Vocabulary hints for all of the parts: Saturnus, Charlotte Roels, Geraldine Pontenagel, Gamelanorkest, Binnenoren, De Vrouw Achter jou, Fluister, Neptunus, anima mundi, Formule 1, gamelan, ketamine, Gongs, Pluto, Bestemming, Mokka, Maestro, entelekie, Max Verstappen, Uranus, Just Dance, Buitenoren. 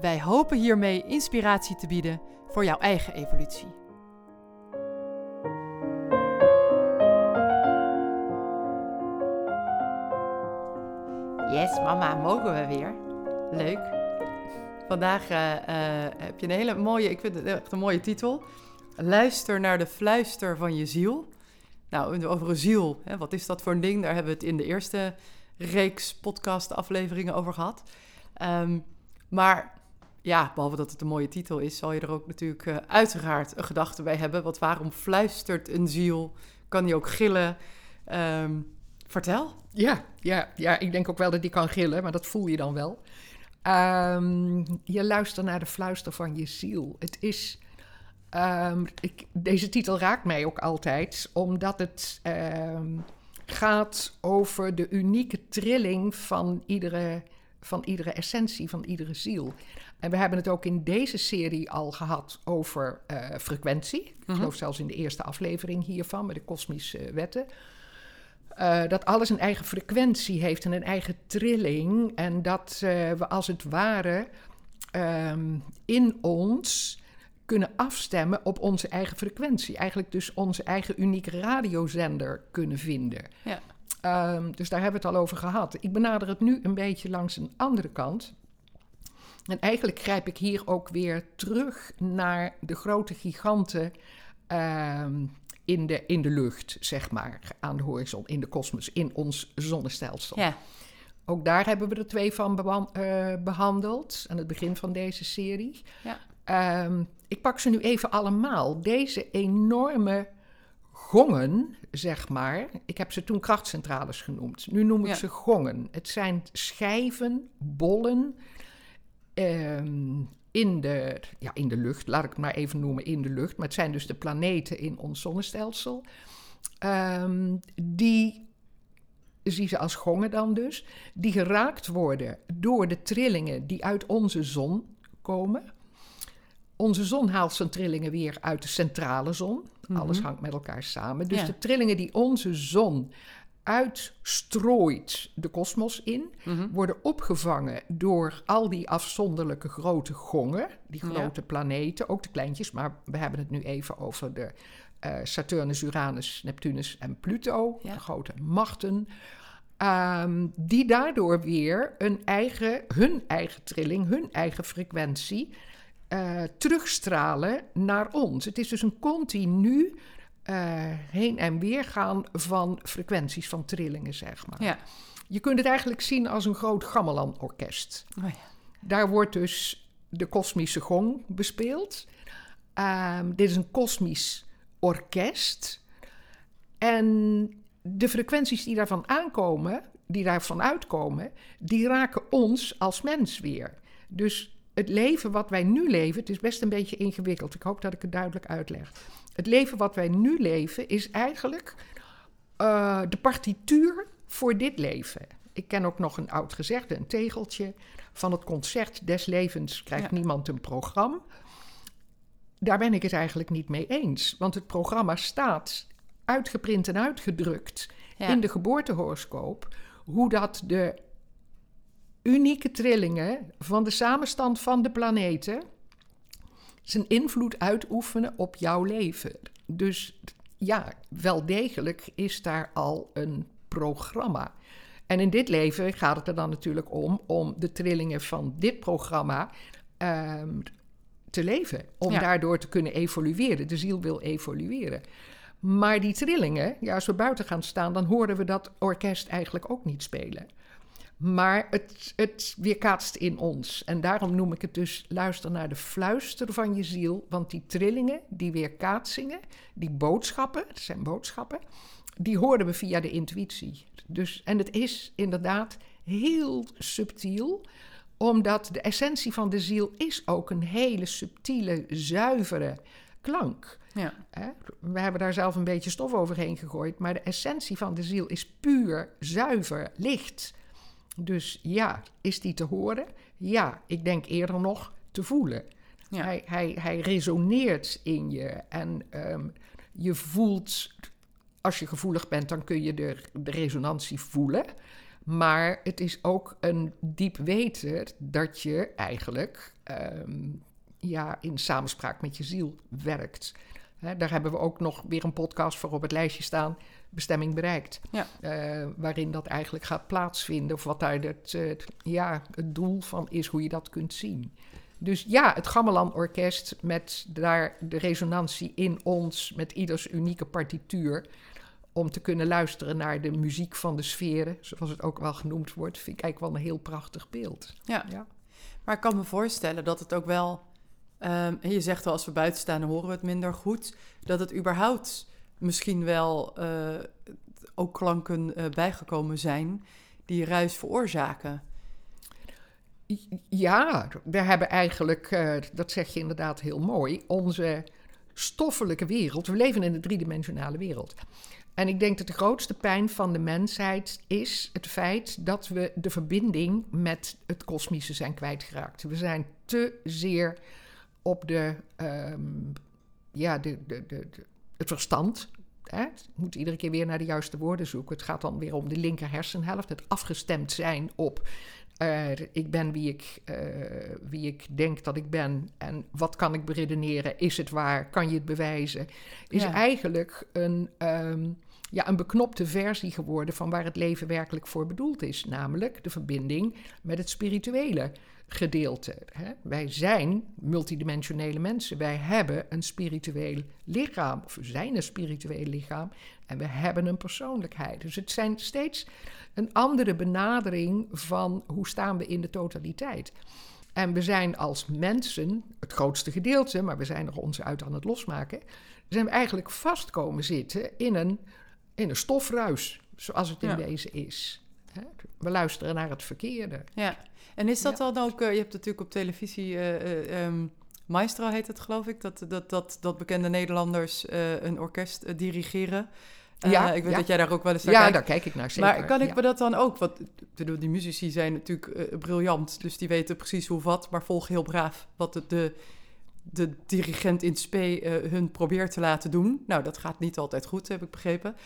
Wij hopen hiermee inspiratie te bieden voor jouw eigen evolutie. Yes, mama, mogen we weer? Leuk. Vandaag heb je een hele mooie, ik vind het echt een mooie titel. Luister naar de fluister van je ziel. Nou, over een ziel, hè, wat is dat voor een ding? Daar hebben we het in de eerste reeks podcast-afleveringen over gehad. Maar ja, behalve dat het een mooie titel is, zal je er ook natuurlijk uiteraard een gedachte bij hebben. Want waarom fluistert een ziel? Kan die ook gillen? Vertel. Ja, ik denk ook wel dat die kan gillen, maar dat voel je dan wel. Je luistert naar de fluister van je ziel. Het is... Deze titel raakt mij ook altijd, omdat het gaat over de unieke trilling van iedere essentie, van iedere ziel. En we hebben het ook in deze serie al gehad over frequentie. Ik geloof zelfs in de eerste aflevering hiervan, met de kosmische wetten. Dat alles een eigen frequentie heeft en een eigen trilling. En dat we als het ware in ons kunnen afstemmen op onze eigen frequentie. Eigenlijk dus onze eigen unieke radiozender kunnen vinden. Ja. Dus daar hebben we het al over gehad. Ik benader het nu een beetje langs een andere kant. En eigenlijk grijp ik hier ook weer terug naar de grote giganten in de lucht, zeg maar, aan de horizon, in de kosmos, in ons zonnestelsel. Ja. Ook daar hebben we er twee van behandeld aan het begin van deze serie. Ja. Ik pak ze nu even allemaal. Deze enorme gongen, zeg maar. Ik heb ze toen krachtcentrales genoemd. Nu noem ik ze gongen. Het zijn schijven, bollen in de lucht. Laat ik het maar even noemen in de lucht. Maar het zijn dus de planeten in ons zonnestelsel. Die... zie ze als gongen dan dus. Die geraakt worden door de trillingen die uit onze zon komen. Onze zon haalt zijn trillingen weer uit de centrale zon. Mm-hmm. Alles hangt met elkaar samen. Dus de trillingen die onze zon uitstrooit de kosmos in... Mm-hmm. worden opgevangen door al die afzonderlijke grote gongen. Die grote planeten, ook de kleintjes. Maar we hebben het nu even over de Saturnus, Uranus, Neptunus en Pluto. Ja. De grote machten. Die daardoor weer hun eigen trilling, hun eigen frequentie... terugstralen naar ons. Het is dus een continu heen en weer gaan van frequenties, van trillingen, zeg maar. Ja. Je kunt het eigenlijk zien als een groot Gamelanorkest. Oh ja. Daar wordt dus de kosmische gong bespeeld. Dit is een kosmisch orkest. En de frequenties die daarvan aankomen, die daarvan uitkomen, die raken ons als mens weer. Dus... het leven wat wij nu leven, het is best een beetje ingewikkeld. Ik hoop dat ik het duidelijk uitleg. Het leven wat wij nu leven is eigenlijk de partituur voor dit leven. Ik ken ook nog een oud gezegde, een tegeltje. Van het concert des levens krijgt niemand een programma. Daar ben ik het eigenlijk niet mee eens. Want het programma staat uitgeprint en uitgedrukt in de geboortehoroscoop. Hoe dat de... unieke trillingen van de samenstand van de planeten zijn invloed uitoefenen op jouw leven. Dus ja, wel degelijk is daar al een programma. En in dit leven gaat het er dan natuurlijk om de trillingen van dit programma te leven. Om daardoor te kunnen evolueren. De ziel wil evolueren. Maar die trillingen, ja, als we buiten gaan staan, dan horen we dat orkest eigenlijk ook niet spelen. Maar het weerkaatst in ons. En daarom noem ik het dus luister naar de fluister van je ziel. Want die trillingen, die weerkaatsingen, die boodschappen, het zijn boodschappen, die hoorden we via de intuïtie. Dus, en het is inderdaad heel subtiel, Omdat de essentie van de ziel is ook een hele subtiele, zuivere klank. Ja. We hebben daar zelf een beetje stof overheen gegooid. Maar de essentie van de ziel is puur, zuiver, licht. Dus ja, is die te horen? Ja, ik denk eerder nog te voelen. Ja. Hij resoneert in je. En je voelt, als je gevoelig bent, dan kun je de resonantie voelen. Maar het is ook een diep weten dat je eigenlijk in samenspraak met je ziel werkt. Daar hebben we ook nog weer een podcast voor op het lijstje staan, Bestemming bereikt. Ja. Waarin dat eigenlijk gaat plaatsvinden of wat daar het doel van is, hoe je dat kunt zien. Dus ja, het Gamelanorkest met daar de resonantie in ons, met ieders unieke partituur, om te kunnen luisteren naar de muziek van de sferen, zoals het ook wel genoemd wordt, vind ik eigenlijk wel een heel prachtig beeld. Ja, ja. Maar ik kan me voorstellen dat het ook wel, je zegt wel als we buiten staan horen we het minder goed, dat het überhaupt misschien wel ook klanken bijgekomen zijn die ruis veroorzaken. Ja, we hebben eigenlijk, dat zeg je inderdaad heel mooi, onze stoffelijke wereld. We leven in een driedimensionale wereld. En ik denk dat de grootste pijn van de mensheid is het feit dat we de verbinding met het kosmische zijn kwijtgeraakt. We zijn te zeer op het verstand. Hè? Je moet iedere keer weer naar de juiste woorden zoeken. Het gaat dan weer om de linker hersenhelft. Het afgestemd zijn op ik ben wie ik denk dat ik ben. En wat kan ik beredeneren? Is het waar? Kan je het bewijzen? Is eigenlijk een beknopte versie geworden van waar het leven werkelijk voor bedoeld is. Namelijk de verbinding met het spirituele gedeelte. Hè? Wij zijn multidimensionele mensen. Wij hebben een spiritueel lichaam. Of we zijn een spiritueel lichaam. En we hebben een persoonlijkheid. Dus het zijn steeds een andere benadering van hoe staan we in de totaliteit. En we zijn als mensen, het grootste gedeelte, maar we zijn er ons uit aan het losmaken, zijn we eigenlijk vast komen zitten in een stofruis, zoals het in wezen is. We luisteren naar het verkeerde. Ja, en is dat dan ook, je hebt natuurlijk op televisie, Maestro heet het geloof ik, dat bekende Nederlanders een orkest dirigeren. Ik weet dat jij daar ook wel eens naar kijkt. Ja, daar kijk ik naar zeker. Maar kan ik me dat dan ook, want die muzici zijn natuurlijk briljant, dus die weten precies hoe wat, maar volgen heel braaf wat de dirigent in spe hun probeert te laten doen. Nou, dat gaat niet altijd goed, heb ik begrepen.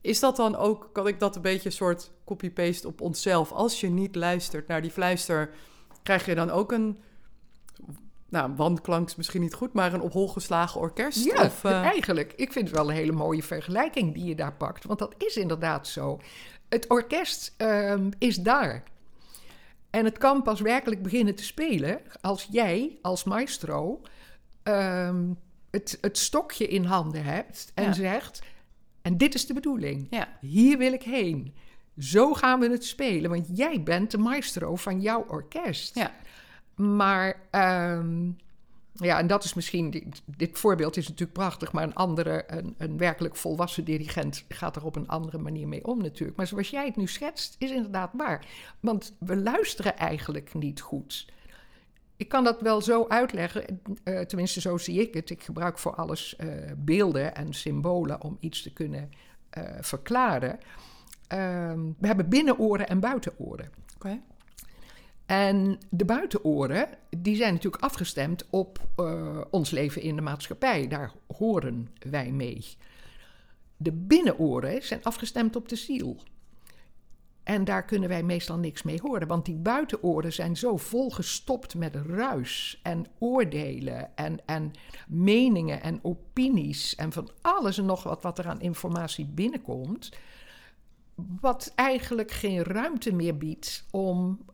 Is dat dan ook, kan ik dat een beetje een soort copy-paste op onszelf? Als je niet luistert naar die fluister, krijg je dan ook een, nou, wanklank is misschien niet goed, maar een op hol geslagen orkest? Ja, of, eigenlijk. Ik vind het wel een hele mooie vergelijking die je daar pakt. Want dat is inderdaad zo. Het orkest is daar. En het kan pas werkelijk beginnen te spelen als jij, als maestro, het stokje in handen hebt en zegt, en dit is de bedoeling, hier wil ik heen. Zo gaan we het spelen, want jij bent de maestro van jouw orkest. Ja. Maar, en dat is misschien, dit voorbeeld is natuurlijk prachtig, maar een werkelijk volwassen dirigent gaat er op een andere manier mee om natuurlijk. Maar zoals jij het nu schetst, is inderdaad waar. Want we luisteren eigenlijk niet goed. Ik kan dat wel zo uitleggen, tenminste zo zie ik het. Ik gebruik voor alles beelden en symbolen om iets te kunnen verklaren. We hebben binnenoren en buitenoren. Okay. En de buitenoren, die zijn natuurlijk afgestemd op ons leven in de maatschappij. Daar horen wij mee. De binnenoren zijn afgestemd op de ziel. En daar kunnen wij meestal niks mee horen. Want die buitenoren zijn zo volgestopt met ruis en oordelen en meningen en opinies en van alles en nog wat er aan informatie binnenkomt, wat eigenlijk geen ruimte meer biedt om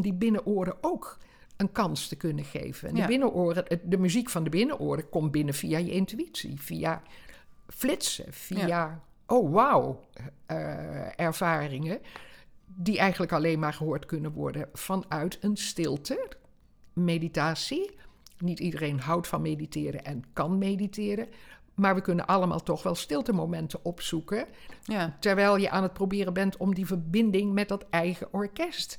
die binnenoren ook een kans te kunnen geven. En de binnenoren, de muziek van de binnenoren komt binnen via je intuïtie, via flitsen, via ervaringen die eigenlijk alleen maar gehoord kunnen worden vanuit een stilte, meditatie. Niet iedereen houdt van mediteren en kan mediteren, Maar we kunnen allemaal toch wel stiltemomenten opzoeken. Ja. Terwijl je aan het proberen bent om die verbinding met dat eigen orkest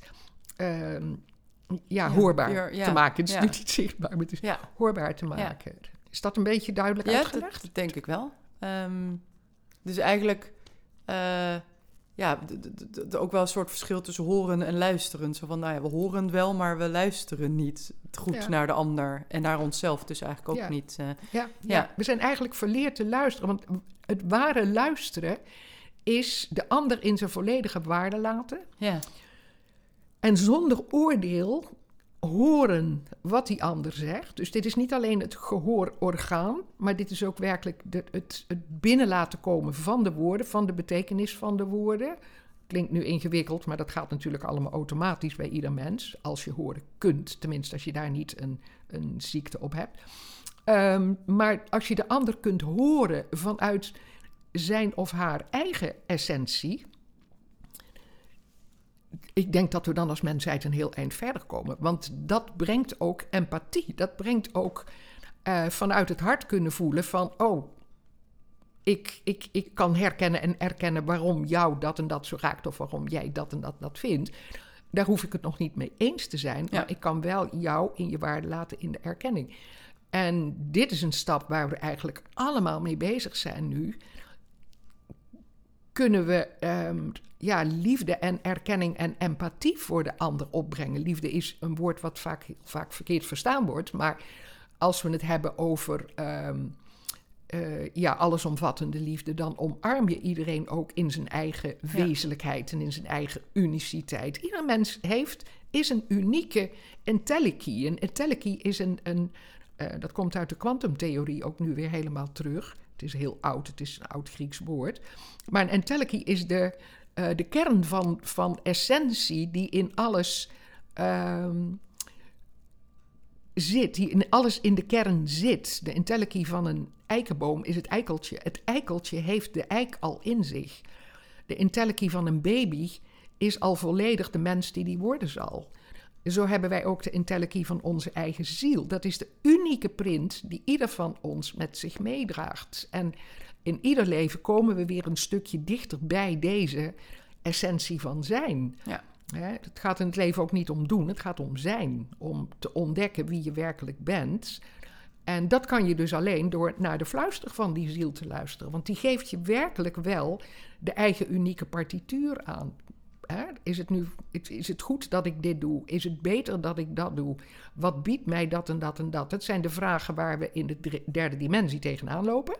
hoorbaar te maken. Het is nu niet zichtbaar, maar het is hoorbaar te maken. Ja. Is dat een beetje duidelijk uitgelegd? Dat denk ik wel. Dus eigenlijk ook wel een soort verschil tussen horen en luisteren. Zo van, we horen wel, maar we luisteren niet goed naar de ander. En naar onszelf dus eigenlijk ook niet. We zijn eigenlijk verleerd te luisteren. Want het ware luisteren is de ander in zijn volledige waarde laten. Ja. En zonder oordeel horen wat die ander zegt. Dus dit is niet alleen het gehoororgaan, maar dit is ook werkelijk het binnen laten komen van de woorden, van de betekenis van de woorden. Klinkt nu ingewikkeld, maar dat gaat natuurlijk allemaal automatisch bij ieder mens, als je horen kunt. Tenminste, als je daar niet een ziekte op hebt. Maar als je de ander kunt horen vanuit zijn of haar eigen essentie, ik denk dat we dan als mensheid een heel eind verder komen. Want dat brengt ook empathie. Dat brengt ook vanuit het hart kunnen voelen van, ik kan herkennen en erkennen waarom jou dat en dat zo raakt, of waarom jij dat en dat vindt. Daar hoef ik het nog niet mee eens te zijn. Maar ik kan wel jou in je waarde laten in de erkenning. En dit is een stap waar we eigenlijk allemaal mee bezig zijn nu. Kunnen we liefde en erkenning en empathie voor de ander opbrengen. Liefde is een woord wat heel vaak verkeerd verstaan wordt. Maar als we het hebben over allesomvattende liefde, dan omarm je iedereen ook in zijn eigen wezenlijkheid en in zijn eigen uniciteit. Ieder mens is een unieke entelekie. Een entelekie is dat komt uit de kwantumtheorie ook nu weer helemaal terug. Het is heel oud, het is een oud Grieks woord. Maar een entelekie is de kern van essentie die in alles zit. Die in alles in de kern zit. De entelekie van een eikenboom is het eikeltje. Het eikeltje heeft de eik al in zich. De entelekie van een baby is al volledig de mens die worden zal. Zo hebben wij ook de entelekie van onze eigen ziel. Dat is de unieke print die ieder van ons met zich meedraagt. En in ieder leven komen we weer een stukje dichter bij deze essentie van zijn. Ja. Het gaat in het leven ook niet om doen, het gaat om zijn. Om te ontdekken wie je werkelijk bent. En dat kan je dus alleen door naar de fluister van die ziel te luisteren. Want die geeft je werkelijk wel de eigen unieke partituur aan. Is het goed dat ik dit doe? Is het beter dat ik dat doe? Wat biedt mij dat en dat en dat? Dat zijn de vragen waar we in de derde dimensie tegenaan lopen.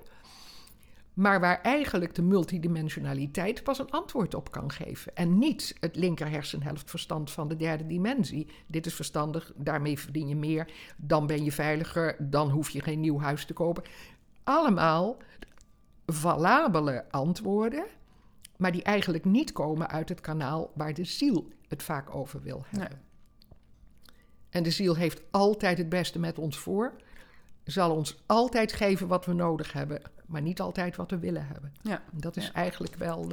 Maar waar eigenlijk de multidimensionaliteit pas een antwoord op kan geven. En niet het linker hersenhelft verstand van de derde dimensie. Dit is verstandig, daarmee verdien je meer. Dan ben je veiliger, dan hoef je geen nieuw huis te kopen. Allemaal valabele antwoorden, maar die eigenlijk niet komen uit het kanaal waar de ziel het vaak over wil hebben. Ja. En de ziel heeft altijd het beste met ons voor, zal ons altijd geven wat we nodig hebben, maar niet altijd wat we willen hebben. Ja. Dat is eigenlijk wel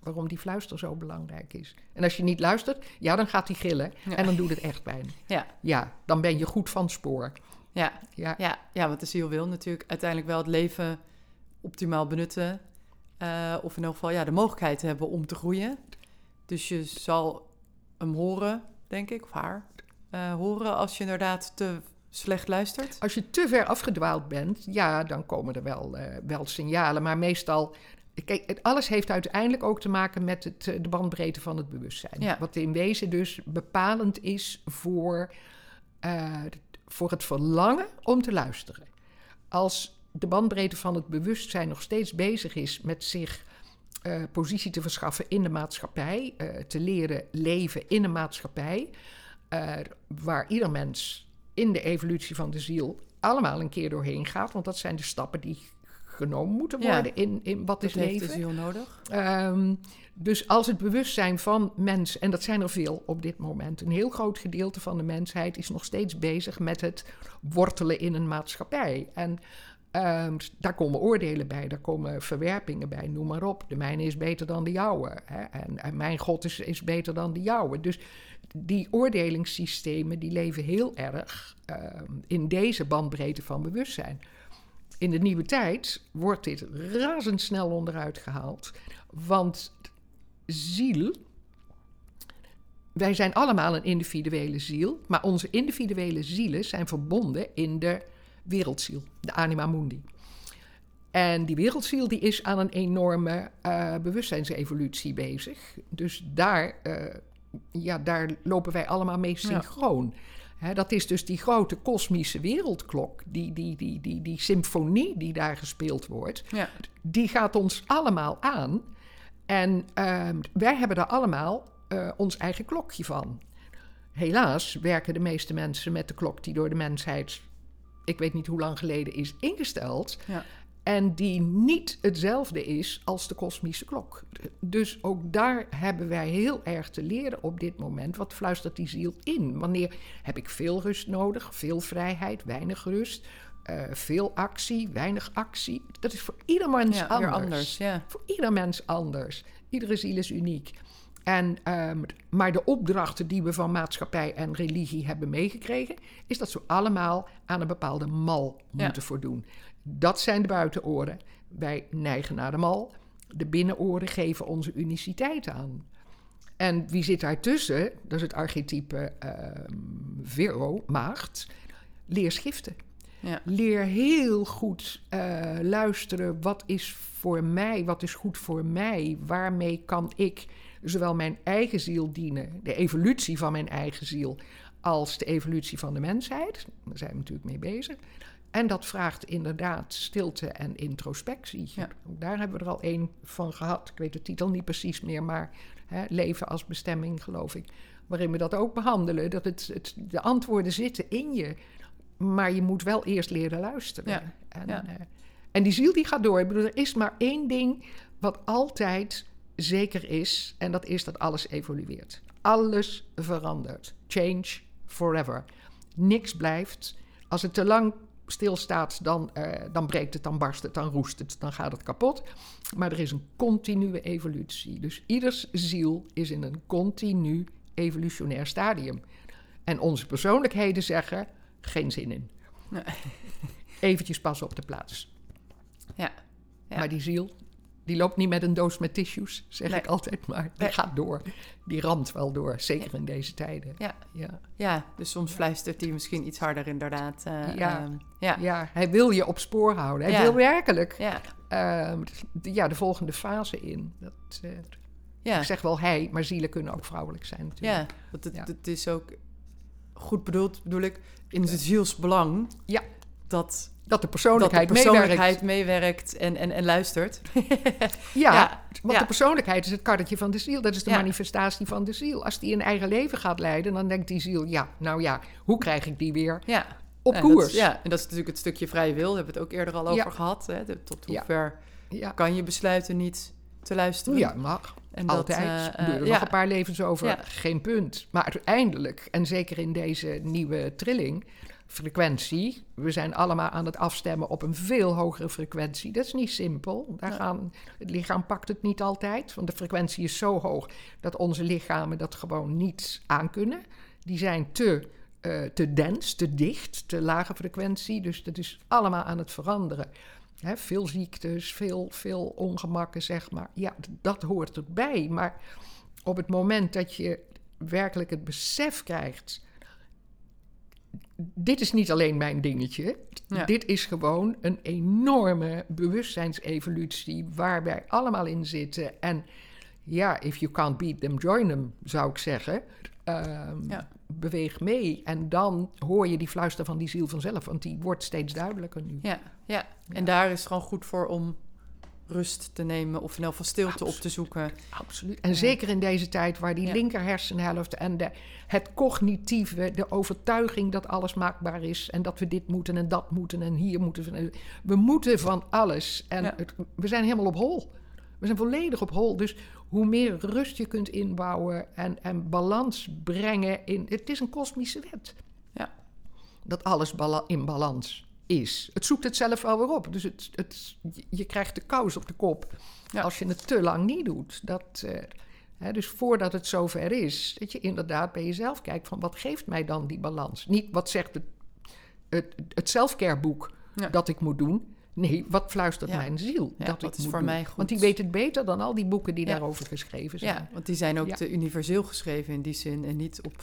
waarom die fluister zo belangrijk is. En als je niet luistert, dan gaat die gillen en dan doet het echt pijn. Ja. Ja, dan ben je goed van het spoor. Ja. Ja. Ja. Ja, want de ziel wil natuurlijk uiteindelijk wel het leven optimaal benutten. Of in elk geval de mogelijkheid hebben om te groeien. Dus je zal hem horen, denk ik, of haar horen als je inderdaad te slecht luistert. Als je te ver afgedwaald bent, dan komen er wel signalen. Maar meestal, kijk, alles heeft uiteindelijk ook te maken met de bandbreedte van het bewustzijn. Ja. Wat in wezen dus bepalend is voor het verlangen om te luisteren. Als de bandbreedte van het bewustzijn nog steeds bezig is met zich positie te verschaffen in de maatschappij, te leren leven in de maatschappij, waar ieder mens in de evolutie van de ziel allemaal een keer doorheen gaat, want dat zijn de stappen die genomen moeten worden in wat is leven. Dat heeft de ziel nodig. Dus als het bewustzijn van mens, en dat zijn er veel op dit moment, een heel groot gedeelte van de mensheid is nog steeds bezig met het wortelen in een maatschappij. En daar komen oordelen bij, daar komen verwerpingen bij, noem maar op. De mijne is beter dan de jouwe. Hè? En mijn God is beter dan de jouwe. Dus die oordelingssystemen die leven heel erg in deze bandbreedte van bewustzijn. in de nieuwe tijd wordt dit razendsnel onderuit gehaald. Want ziel... Wij zijn allemaal een individuele ziel, maar onze individuele zielen zijn verbonden in de wereldziel, de anima mundi. En die wereldziel die is aan een enorme bewustzijnsevolutie bezig. Dus daar lopen wij allemaal mee synchroon. Ja. He, dat is dus die grote kosmische wereldklok, die symfonie die daar gespeeld wordt, ja. Die gaat ons allemaal aan. En wij hebben daar allemaal ons eigen klokje van. Helaas werken de meeste mensen met de klok die door de mensheid, ik weet niet hoe lang geleden, is ingesteld. Ja. En die niet hetzelfde is als de kosmische klok. Dus ook daar hebben wij heel erg te leren op dit moment. Wat fluistert die ziel in? Wanneer heb ik veel rust nodig? Veel vrijheid, weinig rust. Veel actie, weinig actie. Dat is voor ieder mens anders. Ja. Voor ieder mens anders. Iedere ziel is uniek. Maar de opdrachten die we van maatschappij en religie hebben meegekregen, is dat ze allemaal aan een bepaalde mal moeten voldoen. Dat zijn de buitenoren. Wij neigen naar de mal. De binnenoren geven onze uniciteit aan. En wie zit daartussen? Dat is het archetype Vero, maagd. Leer schiften. Ja. Leer heel goed luisteren. Wat is voor mij? Wat is goed voor mij? Waarmee kan ik zowel mijn eigen ziel dienen, de evolutie van mijn eigen ziel, als de evolutie van de mensheid? Daar zijn we natuurlijk mee bezig. En dat vraagt inderdaad stilte en introspectie. Ja. Daar hebben we er al één van gehad. Ik weet de titel niet precies meer, maar leven als bestemming, geloof ik. Waarin we dat ook behandelen. Dat de antwoorden zitten in je. Maar je moet wel eerst leren luisteren. Ja. En die ziel die gaat door. Ik bedoel, er is maar één ding wat altijd zeker is. En dat is dat alles evolueert. Alles verandert. Change forever. Niks blijft. Als het te lang stilstaat, dan breekt het, dan barst het, dan roest het, dan gaat het kapot. Maar er is een continue evolutie. Dus ieders ziel is in een continu evolutionair stadium. En onze persoonlijkheden zeggen, geen zin in. Nee. Eventjes passen op de plaats. Ja. Ja. Maar die ziel, die loopt niet met een doos met tissues, zeg ik altijd maar. Die gaat door. Die ramt wel door, zeker in deze tijden. Ja, ja. Ja, dus soms fluistert hij misschien iets harder inderdaad. Hij wil je op spoor houden. Hij wil werkelijk de volgende fase in. Ik zeg wel hij, maar zielen kunnen ook vrouwelijk zijn natuurlijk. Ja, want het is ook goed bedoeld, bedoel ik, in het zielsbelang. Ja. Dat de persoonlijkheid meewerkt en luistert. De persoonlijkheid is het karretje van de ziel. Dat is de manifestatie van de ziel. Als die een eigen leven gaat leiden, dan denkt die ziel, hoe krijg ik die weer op koers? En dat is natuurlijk het stukje vrije wil. Daar hebben we het ook eerder al over gehad. Hè? Tot hoever kan je besluiten niet te luisteren? Ja, mag. En altijd. Er nog een paar levens over. Ja. Geen punt. Maar uiteindelijk, en zeker in deze nieuwe trilling, frequentie. We zijn allemaal aan het afstemmen op een veel hogere frequentie. Dat is niet simpel. Het lichaam pakt het niet altijd. Want de frequentie is zo hoog dat onze lichamen dat gewoon niet aankunnen. Die zijn te dense, te dicht, te lage frequentie. Dus dat is allemaal aan het veranderen. Hè, veel ziektes, veel ongemakken, zeg maar. Ja, dat hoort erbij. Maar op het moment dat je werkelijk het besef krijgt, dit is niet alleen mijn dingetje. Ja. Dit is gewoon een enorme bewustzijnsevolutie waar wij allemaal in zitten. En if you can't beat them, join them, zou ik zeggen. Beweeg mee. En dan hoor je die fluister van die ziel vanzelf. Want die wordt steeds duidelijker nu. Ja. En daar is het gewoon goed voor om rust te nemen of in ieder geval stilte op te zoeken. Absoluut. En zeker in deze tijd waar die linker hersenhelft en het cognitieve, de overtuiging dat alles maakbaar is en dat we dit moeten en dat moeten en hier moeten. We moeten van alles. En we zijn helemaal op hol. We zijn volledig op hol. Dus hoe meer rust je kunt inbouwen en balans brengen in. Het is een kosmische wet. Ja. Dat alles in balans is. Het zoekt het zelf wel weer op. Dus je krijgt de kous op de kop als je het te lang niet doet. Dus voordat het zover is, dat je inderdaad bij jezelf kijkt van wat geeft mij dan die balans? Niet wat zegt het selfcare boek dat ik moet doen. Nee, wat fluistert mijn ziel? Ja, dat is voor mij goed. Want die weet het beter dan al die boeken die daarover geschreven zijn. Ja, want die zijn ook universeel geschreven in die zin. En niet op...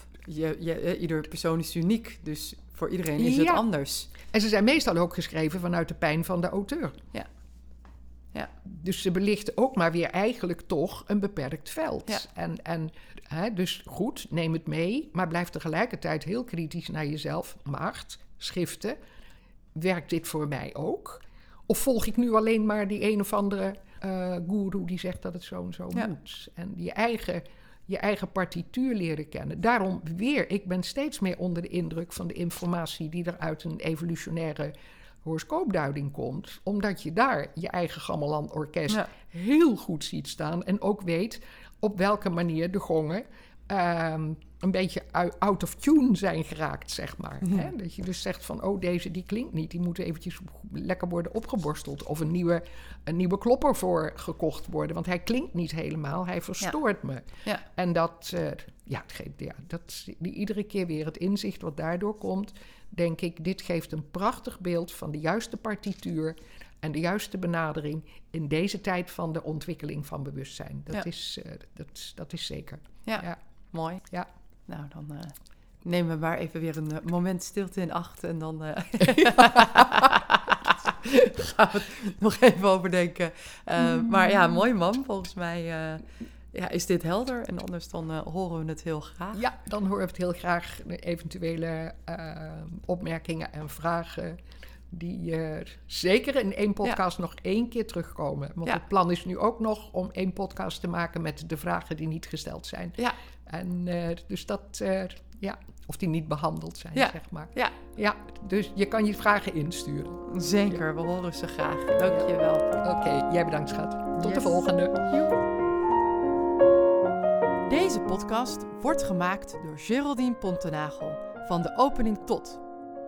Ieder persoon is uniek, dus voor iedereen is het anders. En ze zijn meestal ook geschreven vanuit de pijn van de auteur. Ja. Ja. Dus ze belichten ook maar weer eigenlijk toch een beperkt veld. Ja. En dus goed, neem het mee, maar blijf tegelijkertijd heel kritisch naar jezelf. Maart, schriften, werkt dit voor mij ook? Of volg ik nu alleen maar die een of andere goeroe die zegt dat het zo en zo moet? En je eigen partituur leren kennen. Daarom weer, ik ben steeds meer onder de indruk van de informatie die er uit een evolutionaire horoscoopduiding komt, omdat je daar je eigen gamelan-orkest heel goed ziet staan en ook weet op welke manier de gongen een beetje out of tune zijn geraakt, zeg maar. Ja. Hè? Dat je dus zegt van, oh, deze die klinkt niet, die moet eventjes lekker worden opgeborsteld of een nieuwe klopper voor gekocht worden, want hij klinkt niet helemaal, hij verstoort me. Ja. En dat, iedere keer weer het inzicht wat daardoor komt, denk ik, dit geeft een prachtig beeld van de juiste partituur en de juiste benadering in deze tijd van de ontwikkeling van bewustzijn. Dat is zeker. Ja, ja. Mooi. Ja. Nou, dan nemen we maar even weer een moment stilte in acht en dan gaan we het nog even overdenken. Maar ja, mooi man, volgens mij... is dit helder? En anders dan horen we het heel graag. Ja, dan horen we het heel graag. Eventuele opmerkingen en vragen die zeker in 1 podcast nog 1 keer terugkomen. Want het plan is nu ook nog om 1 podcast te maken met de vragen die niet gesteld zijn. Ja. En dus dat... Of die niet behandeld zijn, zeg maar. Ja. Ja, dus je kan je vragen insturen. Zeker, we horen ze graag. Dank je wel. Oké, jij bedankt, schat. Tot de volgende. Joep. Deze podcast wordt gemaakt door Geraldine Pontenagel van de Opening Tot,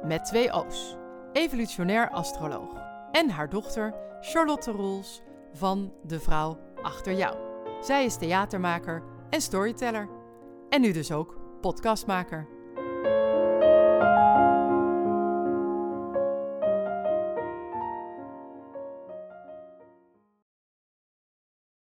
met 2 O's, evolutionair astroloog, en haar dochter Charlotte Roels van De Vrouw Achter jou. Zij is theatermaker en storyteller en nu dus ook podcastmaker.